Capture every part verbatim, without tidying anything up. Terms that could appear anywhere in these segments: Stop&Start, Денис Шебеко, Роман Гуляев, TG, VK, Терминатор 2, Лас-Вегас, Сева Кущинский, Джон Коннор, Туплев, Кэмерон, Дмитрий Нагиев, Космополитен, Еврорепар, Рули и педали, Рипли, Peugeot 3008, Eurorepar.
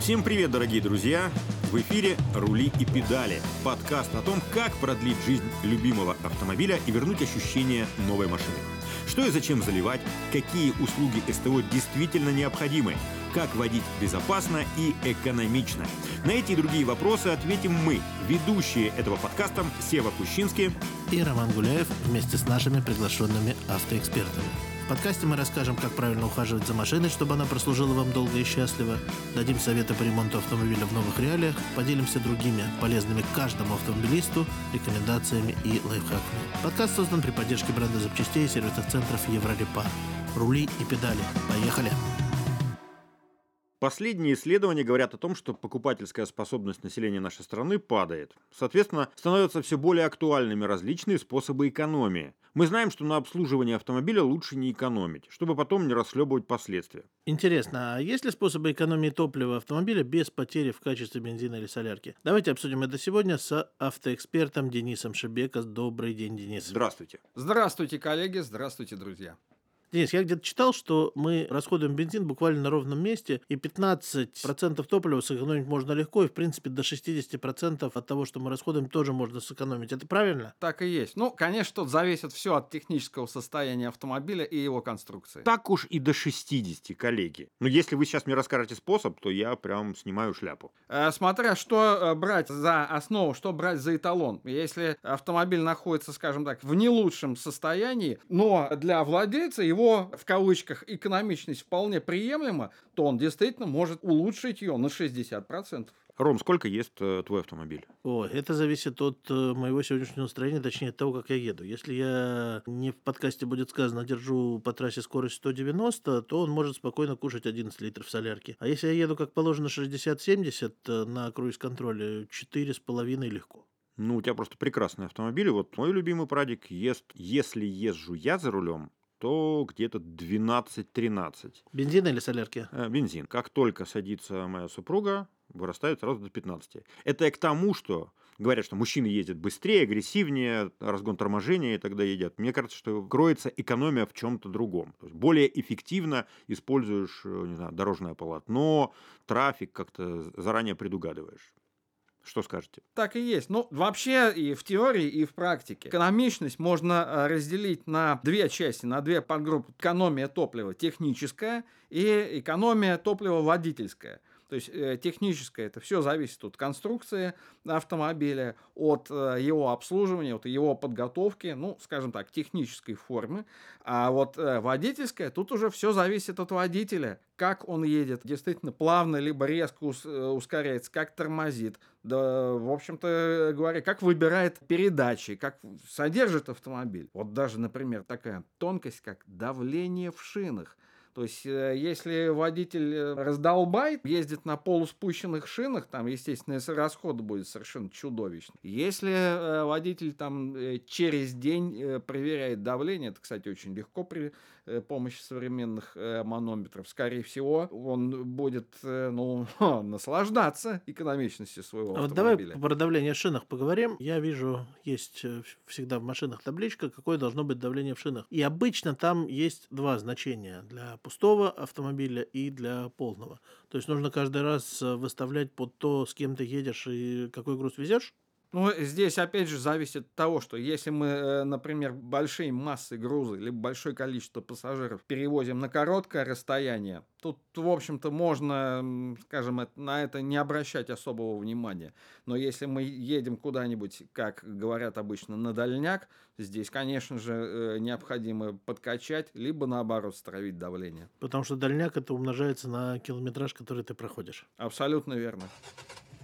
Всем привет, дорогие друзья! В эфире «Рули и педали» – подкаст о том, как продлить жизнь любимого автомобиля и вернуть ощущение новой машины. Что и зачем заливать, какие услуги СТО действительно необходимы, как водить безопасно и экономично. На эти и другие вопросы ответим мы, ведущие этого подкаста Сева Кущинский и Роман Гуляев, вместе с нашими приглашенными автоэкспертами. В подкасте мы расскажем, как правильно ухаживать за машиной, чтобы она прослужила вам долго и счастливо. Дадим советы по ремонту автомобиля в новых реалиях. Поделимся другими, полезными каждому автомобилисту, рекомендациями и лайфхаками. Подкаст создан при поддержке бренда запчастей и сервисных центров Eurorepar. Рули и педали. Поехали! Последние исследования говорят о том, что покупательская способность населения нашей страны падает. Соответственно, становятся все более актуальными различные способы экономии. Мы знаем, что на обслуживание автомобиля лучше не экономить, чтобы потом не расхлебывать последствия. Интересно, а есть ли способы экономии топлива автомобиля без потери в качестве бензина или солярки? Давайте обсудим это сегодня с автоэкспертом Денисом Шебеко. Добрый день, Денис. Здравствуйте. Здравствуйте, коллеги. Здравствуйте, друзья. Денис, я где-то читал, что мы расходуем бензин буквально на ровном месте, и пятнадцать процентов топлива сэкономить можно легко, и, в принципе, до шестьдесят процентов от того, что мы расходуем, тоже можно сэкономить. Это правильно? Так и есть. Ну, конечно, тут зависит все от технического состояния автомобиля и его конструкции. Так уж и до шестидесяти, коллеги. Но если вы сейчас мне расскажете способ, то я прям снимаю шляпу. Э, смотря что брать за основу, что брать за эталон. Если автомобиль находится, скажем так, в не лучшем состоянии, но для владельца его Его, в кавычках, экономичность вполне приемлема, то он действительно может улучшить ее на шестьдесят процентов. Ром, сколько ест э, твой автомобиль? О, это зависит от э, моего сегодняшнего настроения, точнее от того, как я еду. Если я, не в подкасте будет сказано, держу по трассе скорость сто девяносто, то он может спокойно кушать одиннадцать литров солярки. А если я еду, как положено, шестьдесят-семьдесят на круиз-контроле, четыре с половиной легко. Ну, у тебя просто прекрасный автомобиль. Вот мой любимый прадик ест, если езжу я за рулем, то где-то двенадцать-тринадцать. Бензин или солярки? Бензин. Как только садится моя супруга, вырастает сразу до пятнадцати. Это и к тому, что говорят, что мужчины ездят быстрее, агрессивнее, разгон торможения и тогда едят. Мне кажется, что кроется экономия в чем-то другом. То есть более эффективно используешь, не знаю, дорожное полотно, трафик как-то заранее предугадываешь. Что скажете? Так и есть. Ну, вообще и в теории, и в практике экономичность можно разделить на две части, на две подгруппы. Экономия топлива техническая и экономия топлива водительская. То есть э, техническое, это все зависит от конструкции автомобиля, от э, его обслуживания, от его подготовки, ну, скажем так, технической формы. А вот э, водительское, тут уже все зависит от водителя, как он едет, действительно плавно, либо резко ус- ускоряется, как тормозит, да, в общем-то говоря, как выбирает передачи, как содержит автомобиль. Вот даже, например, такая тонкость, как давление в шинах. То есть, если водитель раздолбает, ездит на полуспущенных шинах, там, естественно, расход будет совершенно чудовищный. Если водитель там через день проверяет давление, это, кстати, очень легко при помощи современных манометров, скорее всего, он будет, ну, наслаждаться экономичностью своего а автомобиля. Вот давай про давление в шинах поговорим. Я вижу, есть всегда в машинах табличка, какое должно быть давление в шинах. И обычно там есть два значения для пустого автомобиля и для полного. То есть нужно каждый раз выставлять под то, с кем ты едешь и какой груз везешь? Ну, здесь, опять же, зависит от того, что если мы, например, большие массы груза либо большое количество пассажиров перевозим на короткое расстояние, тут, в общем-то, можно, скажем, на это не обращать особого внимания. Но если мы едем куда-нибудь, как говорят обычно, на дальняк, здесь, конечно же, необходимо подкачать, либо, наоборот, стравить давление. Потому что дальняк – это умножается на километраж, который ты проходишь. Абсолютно верно.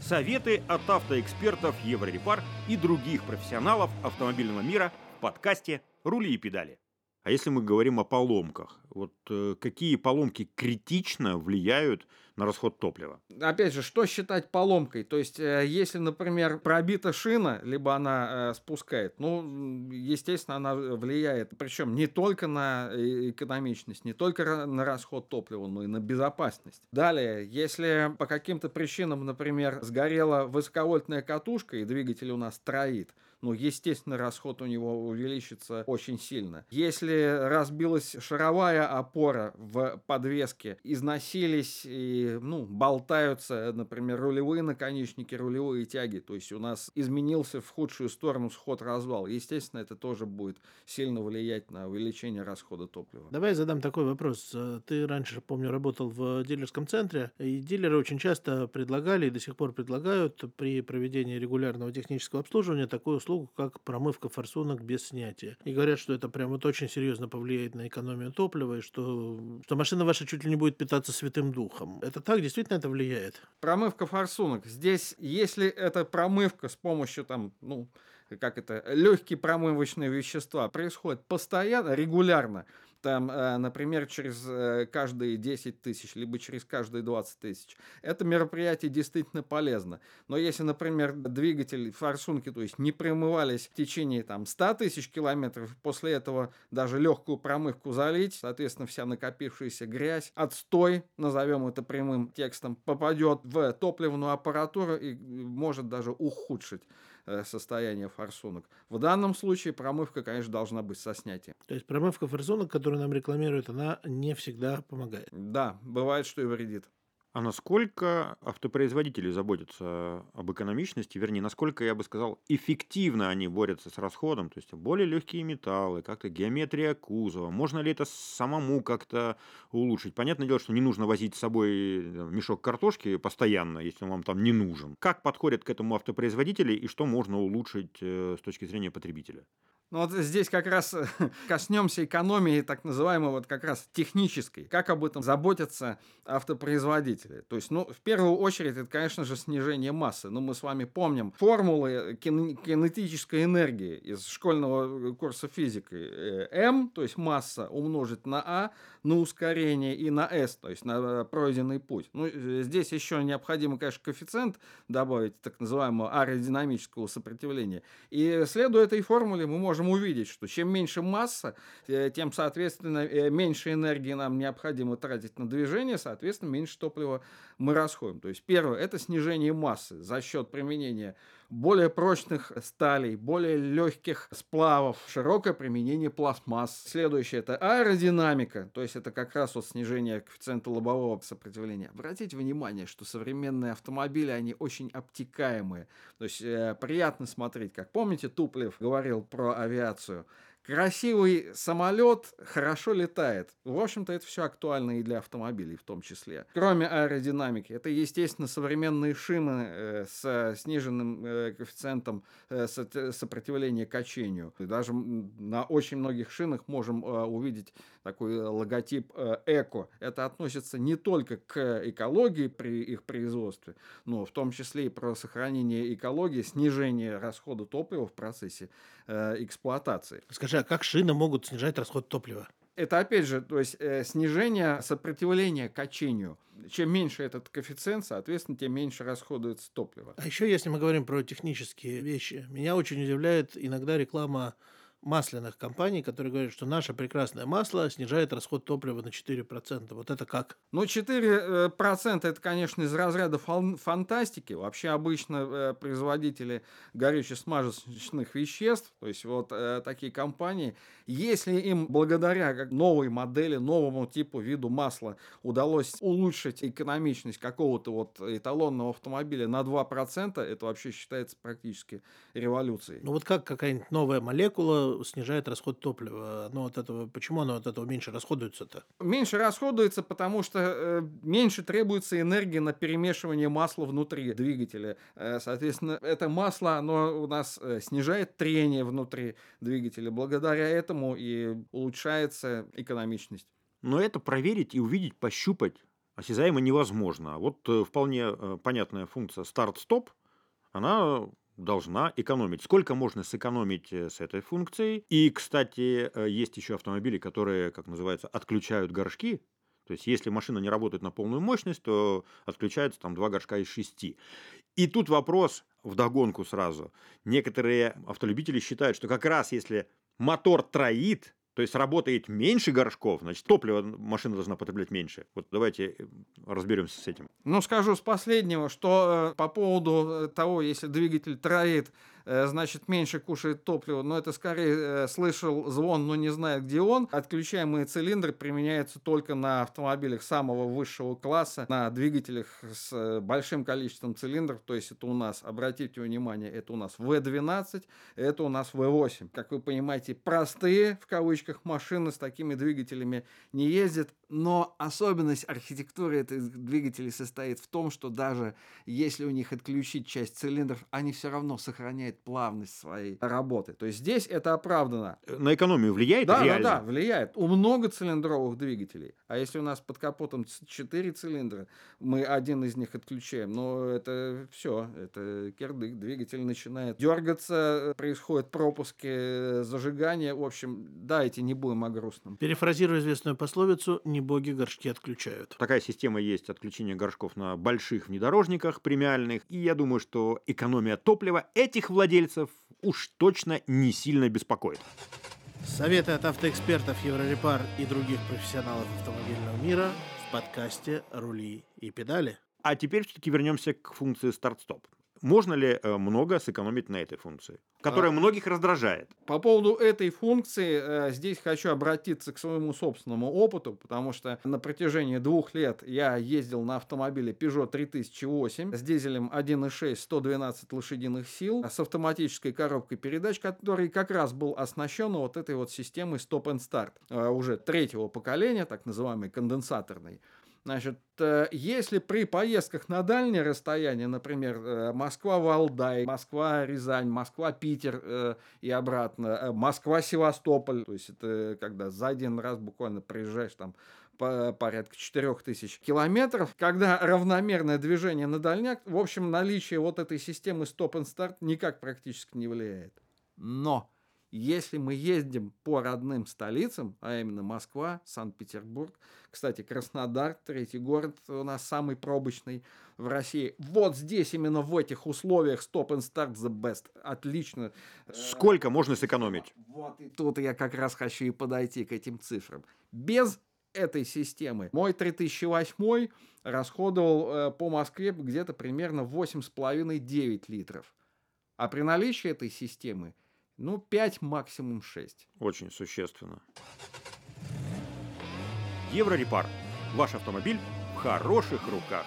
Советы от автоэкспертов Еврорепар и других профессионалов автомобильного мира в подкасте «Рули и педали». А если мы говорим о поломках, вот э, какие поломки критично влияют на расход топлива? Опять же, что считать поломкой? То есть, э, если, например, пробита шина, либо она э, спускает, ну, естественно, она влияет, причем не только на экономичность, не только на расход топлива, но и на безопасность. Далее, если по каким-то причинам, например, сгорела высоковольтная катушка и двигатель у нас троит, ну, естественно, расход у него увеличится очень сильно. Если разбилась шаровая опора в подвеске, износились и, ну, болтаются, например, рулевые наконечники, рулевые тяги, то есть у нас изменился в худшую сторону сход-развал, естественно, это тоже будет сильно влиять на увеличение расхода топлива. Давай задам такой вопрос. Ты раньше, помню, работал в дилерском центре, и дилеры очень часто предлагали и до сих пор предлагают при проведении регулярного технического обслуживания такую услугу, как промывка форсунок без снятия. И говорят, что это прям вот очень серьезно повлияет на экономию топлива, и что, что машина ваша чуть ли не будет питаться святым духом. Это так? Действительно это влияет? Промывка форсунок. Здесь, если это промывка с помощью там, ну, как это, легкие промывочные вещества происходят постоянно, регулярно, там, например, через каждые десять тысяч, либо через каждые двадцать тысяч. Это мероприятие действительно полезно. Но если, например, двигатель, форсунки, то есть не промывались в течение там, сто тысяч километров, после этого даже легкую промывку залить, соответственно, вся накопившаяся грязь, отстой, назовем это прямым текстом, попадет в топливную аппаратуру и может даже ухудшить состояние форсунок. В данном случае промывка, конечно, должна быть со снятием. То есть промывка форсунок, которую нам рекламируют, она не всегда помогает. Да, бывает, что и вредит. А насколько автопроизводители заботятся об экономичности, вернее, насколько, я бы сказал, эффективно они борются с расходом, то есть более легкие металлы, как-то геометрия кузова, можно ли это самому как-то улучшить? Понятное дело, что не нужно возить с собой мешок картошки постоянно, если он вам там не нужен. Как подходят к этому автопроизводители и что можно улучшить с точки зрения потребителя? Ну, вот здесь как раз коснемся экономии так называемой вот как раз технической. Как об этом заботятся автопроизводители? То есть, ну, в первую очередь, это, конечно же, снижение массы. Но мы с вами помним формулы кин- кинетической энергии из школьного курса физики. М, то есть масса умножить на А, на ускорение и на С, то есть на пройденный путь. Ну, здесь еще необходимо, конечно, коэффициент добавить так называемого аэродинамического сопротивления. И следуя этой формуле мы можем увидеть, что чем меньше масса, тем, соответственно, меньше энергии нам необходимо тратить на движение, соответственно, меньше топлива мы расходим. То есть, первое, это снижение массы за счет применения более прочных сталей, более легких сплавов, широкое применение пластмасс. Следующее, это аэродинамика, то есть, это как раз вот снижение коэффициента лобового сопротивления. Обратите внимание, что современные автомобили, они очень обтекаемые, то есть, э, приятно смотреть. Как помните, Туплев говорил про авиацию. Красивый самолет хорошо летает. В общем-то, это все актуально и для автомобилей в том числе. Кроме аэродинамики, это, естественно, современные шины э, с сниженным э, коэффициентом э, сопротивления качению. И даже на очень многих шинах можем э, увидеть такой логотип э, «Эко». Это относится не только к экологии при их производстве, но в том числе и про сохранение экологии, снижение расхода топлива в процессе э, эксплуатации. А как шины могут снижать расход топлива? Это, опять же, то есть, э, снижение сопротивления качению. Чем меньше этот коэффициент, соответственно, тем меньше расходуется топливо. А еще, если мы говорим про технические вещи, меня очень удивляет иногда реклама масляных компаний, которые говорят, что наше прекрасное масло снижает расход топлива на четыре процента. Вот это как? Ну, четыре процента это, конечно, из разряда фан- фантастики. Вообще, обычно э, производители горюче-смазочных веществ, то есть вот э, такие компании, если им благодаря новой модели, новому типу, виду масла удалось улучшить экономичность какого-то вот эталонного автомобиля на два процента, это вообще считается практически революцией. Ну, вот как какая-нибудь новая молекула снижает расход топлива. Но от этого, почему оно от этого меньше расходуется-то? Меньше расходуется, потому что э, меньше требуется энергии на перемешивание масла внутри двигателя. Э, соответственно, это масло, оно у нас э, снижает трение внутри двигателя. Благодаря этому и улучшается экономичность. Но это проверить и увидеть, пощупать осязаемо невозможно. Вот э, вполне э, понятная функция старт-стоп, она должна экономить. Сколько можно сэкономить с этой функцией? И, кстати, есть еще автомобили, которые, как называется, отключают горшки. То есть, если машина не работает на полную мощность, то отключаются там два горшка из шести. И тут вопрос вдогонку сразу. Некоторые автолюбители считают, что как раз если мотор троит, то есть работает меньше горшков, значит, топливо машина должна потреблять меньше. Вот давайте разберемся с этим. Ну, скажу с последнего, что э, по поводу того, если двигатель троит, значит, меньше кушает топливо, но это скорее слышал звон, но не знает, где он. Отключаемые цилиндры применяются только на автомобилях самого высшего класса, на двигателях с большим количеством цилиндров, то есть это у нас, обратите внимание, это у нас вэ двенадцать, это у нас вэ восемь. Как вы понимаете, простые, в кавычках, машины с такими двигателями не ездят, но особенность архитектуры этих двигателей состоит в том, что даже если у них отключить часть цилиндров, они все равно сохраняют плавность своей работы. То есть здесь это оправдано. На экономию влияет? Да, реально? да, да, влияет. У многоцилиндровых двигателей. А если у нас под капотом четыре цилиндра, мы один из них отключаем, но это все, это кирдык, двигатель начинает дергаться, происходят пропуски зажигания. В общем, давайте не будем о грустном. Перефразируя известную пословицу, не боги горшки отключают. Такая система есть отключение горшков на больших внедорожниках премиальных, и я думаю, что экономия топлива этих владельцев уж точно не сильно беспокоит. Советы от автоэкспертов Еврорепар и других профессионалов автомобильного мира в подкасте «Рули и педали». А теперь все-таки вернемся к функции «Старт-стоп». Можно ли много сэкономить на этой функции, которая а, многих раздражает? По поводу этой функции здесь хочу обратиться к своему собственному опыту, потому что на протяжении двух лет я ездил на автомобиле Peugeot три тысячи восемь с дизелем один и шесть, сто двенадцать лошадиных сил, с автоматической коробкой передач, который как раз был оснащен вот этой вот системой Stop&Start, уже третьего поколения, так называемой конденсаторной. Значит, если при поездках на дальние расстояния, например, Москва-Валдай, Москва-Рязань, Москва-Питер и обратно, Москва-Севастополь, то есть это когда за один раз буквально проезжаешь там порядка четыре тысячи километров, когда равномерное движение на дальняк, в общем, наличие вот этой системы Stop&Start никак практически не влияет. Но если мы ездим по родным столицам, а именно Москва, Санкт-Петербург, кстати, Краснодар, третий город у нас самый пробочный в России. Вот здесь, именно в этих условиях Stop&Start the best. Отлично. Сколько можно сэкономить? Вот и тут я как раз хочу и подойти к этим цифрам. Без этой системы мой три тысячи восемь расходовал по Москве где-то примерно восемь с половиной - девять литров. А при наличии этой системы ну, пять, максимум шесть. Очень существенно. Еврорепар. Ваш автомобиль в хороших руках.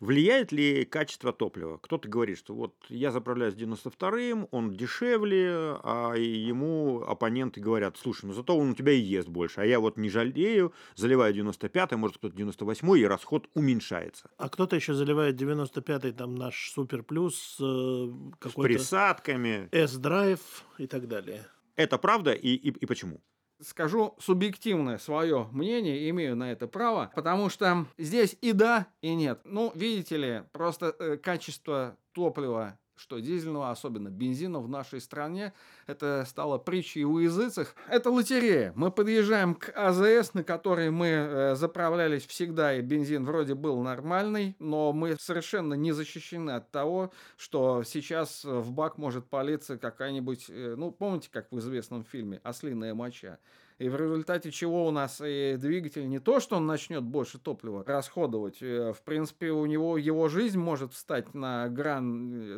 Влияет ли качество топлива? Кто-то говорит, что вот я заправляюсь девяносто вторым, он дешевле, а ему оппоненты говорят, слушай, ну зато он у тебя и ест больше, а я вот не жалею, заливаю девяносто пятый, может кто-то девяносто восьмой, и расход уменьшается. А кто-то еще заливает девяносто пятый, там наш Супер Плюс, э, какой-то... С присадками. С-драйв и так далее. Это правда и, и, и почему? Скажу субъективное свое мнение, имею на это право, потому что здесь и да, и нет. Ну, видите ли, просто э, качество топлива, что дизельного, особенно бензина в нашей стране, это стало притчей во языцах. Это лотерея. Мы подъезжаем к АЗС, на которой мы э, заправлялись всегда, и бензин вроде был нормальный, но мы совершенно не защищены от того, что сейчас в бак может палиться какая-нибудь, э, ну, помните, как в известном фильме «Ослиная моча». И в результате чего у нас и двигатель не то, что он начнет больше топлива расходовать. В принципе, у него его жизнь может встать на грань,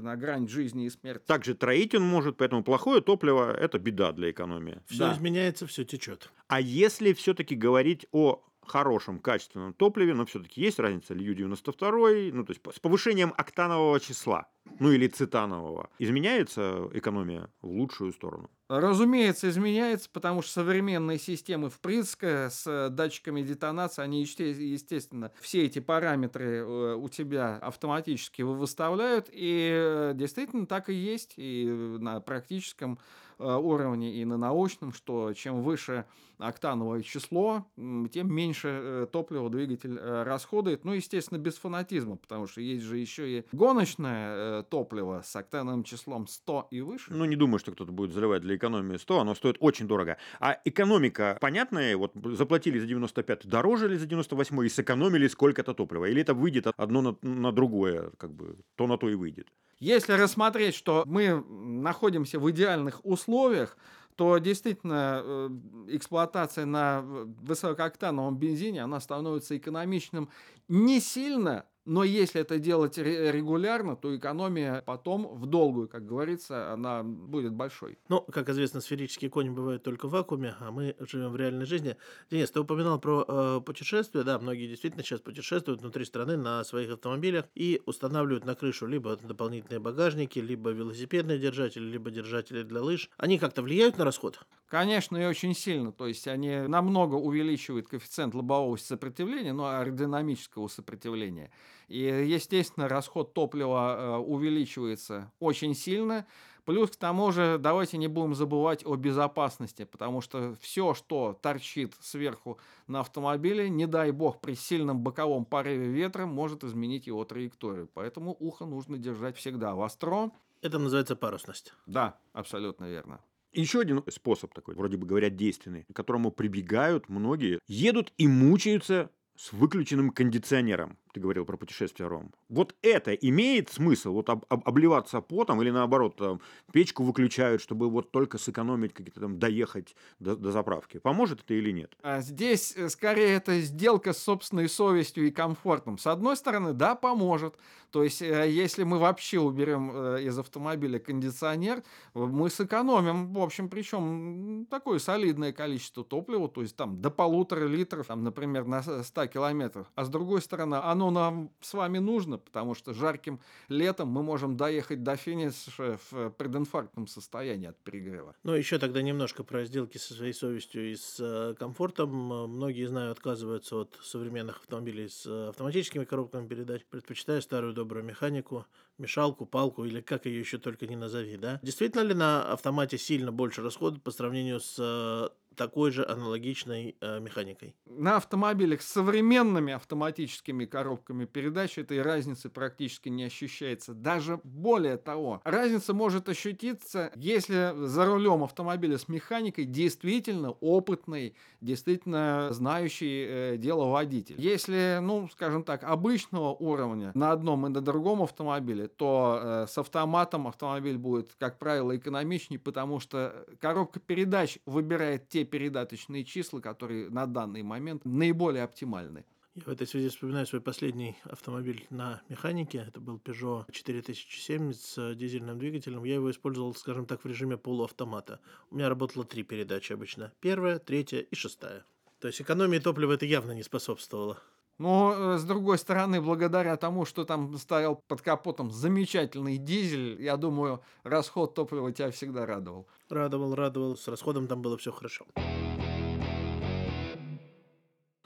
на грань жизни и смерти. Также троить он может, поэтому плохое топливо – это беда для экономии. Все да. изменяется, все течет. А если все-таки говорить о хорошем, качественном топливе, но все-таки есть разница Л Ю девяносто два, ну, то есть с повышением октанового числа, ну, или цетанового, изменяется экономия в лучшую сторону? Разумеется, изменяется, потому что современные системы впрыска с датчиками детонации, они, естественно, все эти параметры у тебя автоматически выставляют, и действительно так и есть, и на практическом уровне, и на научном, что чем выше октановое число, тем меньше топлива двигатель расходует, ну, естественно, без фанатизма, потому что есть же еще и гоночное топливо с октановым числом сто и выше. Ну, не думаю, что кто-то будет заливать для экономии сто, оно стоит очень дорого. А экономика понятная? Вот заплатили за девяносто пятый, дороже ли за девяносто восьмой и сэкономили сколько-то топлива? Или это выйдет одно на, на другое, как бы то на то и выйдет? Если рассмотреть, что мы находимся в идеальных условиях, то действительно эксплуатация на высокооктановом бензине, она становится экономичным не сильно, Но если это делать регулярно, то экономия потом в долгую, как говорится, она будет большой. Ну, как известно, сферические кони бывают только в вакууме, а мы живем в реальной жизни. Денис, ты упоминал про э, путешествия. Да, многие действительно сейчас путешествуют внутри страны на своих автомобилях и устанавливают на крышу либо дополнительные багажники, либо велосипедные держатели, либо держатели для лыж. Они как-то влияют на расход? Конечно, и очень сильно. То есть они намного увеличивают коэффициент лобового сопротивления, но аэродинамического сопротивления. И, естественно, расход топлива увеличивается очень сильно. Плюс, к тому же, давайте не будем забывать о безопасности, потому что все, что торчит сверху на автомобиле, не дай бог, при сильном боковом порыве ветра может изменить его траекторию. Поэтому ухо нужно держать всегда востро. Это называется парусность. Да, абсолютно верно. Еще один способ такой, вроде бы говоря, действенный, к которому прибегают многие, едут и мучаются с выключенным кондиционером. Ты говорил про путешествие, Ром. Вот это имеет смысл? Вот об, об, обливаться потом или наоборот там, печку выключают, чтобы вот только сэкономить, какие-то там доехать до, до заправки. Поможет это или нет? А здесь скорее это сделка с собственной совестью и комфортом. С одной стороны, да, поможет. То есть, если мы вообще уберем из автомобиля кондиционер, мы сэкономим, в общем, причем такое солидное количество топлива, то есть там до полутора литров, там, например, на ста километров. А с другой стороны, оно Оно нам с вами нужно, потому что жарким летом мы можем доехать до финиша в прединфарктном состоянии от перегрева. Ну, еще тогда немножко про сделки со своей совестью и с комфортом. Многие, знаю, отказываются от современных автомобилей с автоматическими коробками передач, предпочитая старую добрую механику, мешалку, палку или как ее еще только не назови, да? Действительно ли на автомате сильно больше расходов по сравнению с такой же аналогичной э, механикой? На автомобилях с современными автоматическими коробками передач этой разницы практически не ощущается. Даже более того, разница может ощутиться, если за рулем автомобиля с механикой действительно опытный, действительно знающий э, дело водитель. Если, ну, скажем так, обычного уровня на одном и на другом автомобиле, то э, с автоматом автомобиль будет, как правило, экономичнее, потому что коробка передач выбирает те передаточные числа, которые на данный момент наиболее оптимальны. Я в этой связи вспоминаю свой последний автомобиль на механике. Это был Peugeot четыре тысячи семь с дизельным двигателем. Я его использовал, скажем так, в режиме полуавтомата. У меня работало три передачи обычно. Первая, третья и шестая. То есть экономии топлива это явно не способствовало. Но, с другой стороны, благодаря тому, что там стоял под капотом замечательный дизель, я думаю, расход топлива тебя всегда радовал. Радовал, радовал. С расходом там было все хорошо.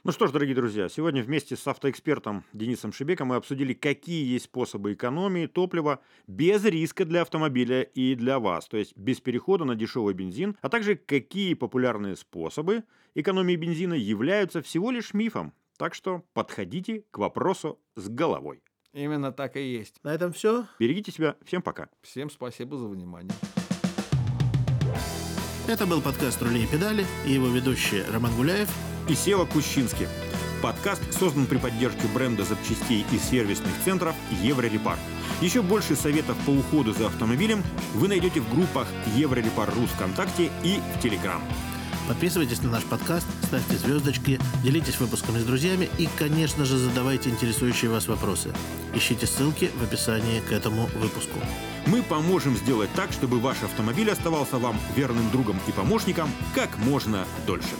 Ну что ж, дорогие друзья, сегодня вместе с автоэкспертом Денисом Шебеко мы обсудили, какие есть способы экономии топлива без риска для автомобиля и для вас, то есть без перехода на дешевый бензин, а также какие популярные способы экономии бензина являются всего лишь мифом. Так что подходите к вопросу с головой. Именно так и есть. На этом все. Берегите себя. Всем пока. Всем спасибо за внимание. Это был подкаст «Рули и педали» и его ведущие Роман Гуляев и Сева Кущинский. Подкаст создан при поддержке бренда запчастей и сервисных центров «Еврорепар». Еще больше советов по уходу за автомобилем вы найдете в группах «Еврорепар.ру» ВКонтакте и в Телеграм. Подписывайтесь на наш подкаст, ставьте звездочки, делитесь выпусками с друзьями и, конечно же, задавайте интересующие вас вопросы. Ищите ссылки в описании к этому выпуску. Мы поможем сделать так, чтобы ваш автомобиль оставался вам верным другом и помощником как можно дольше.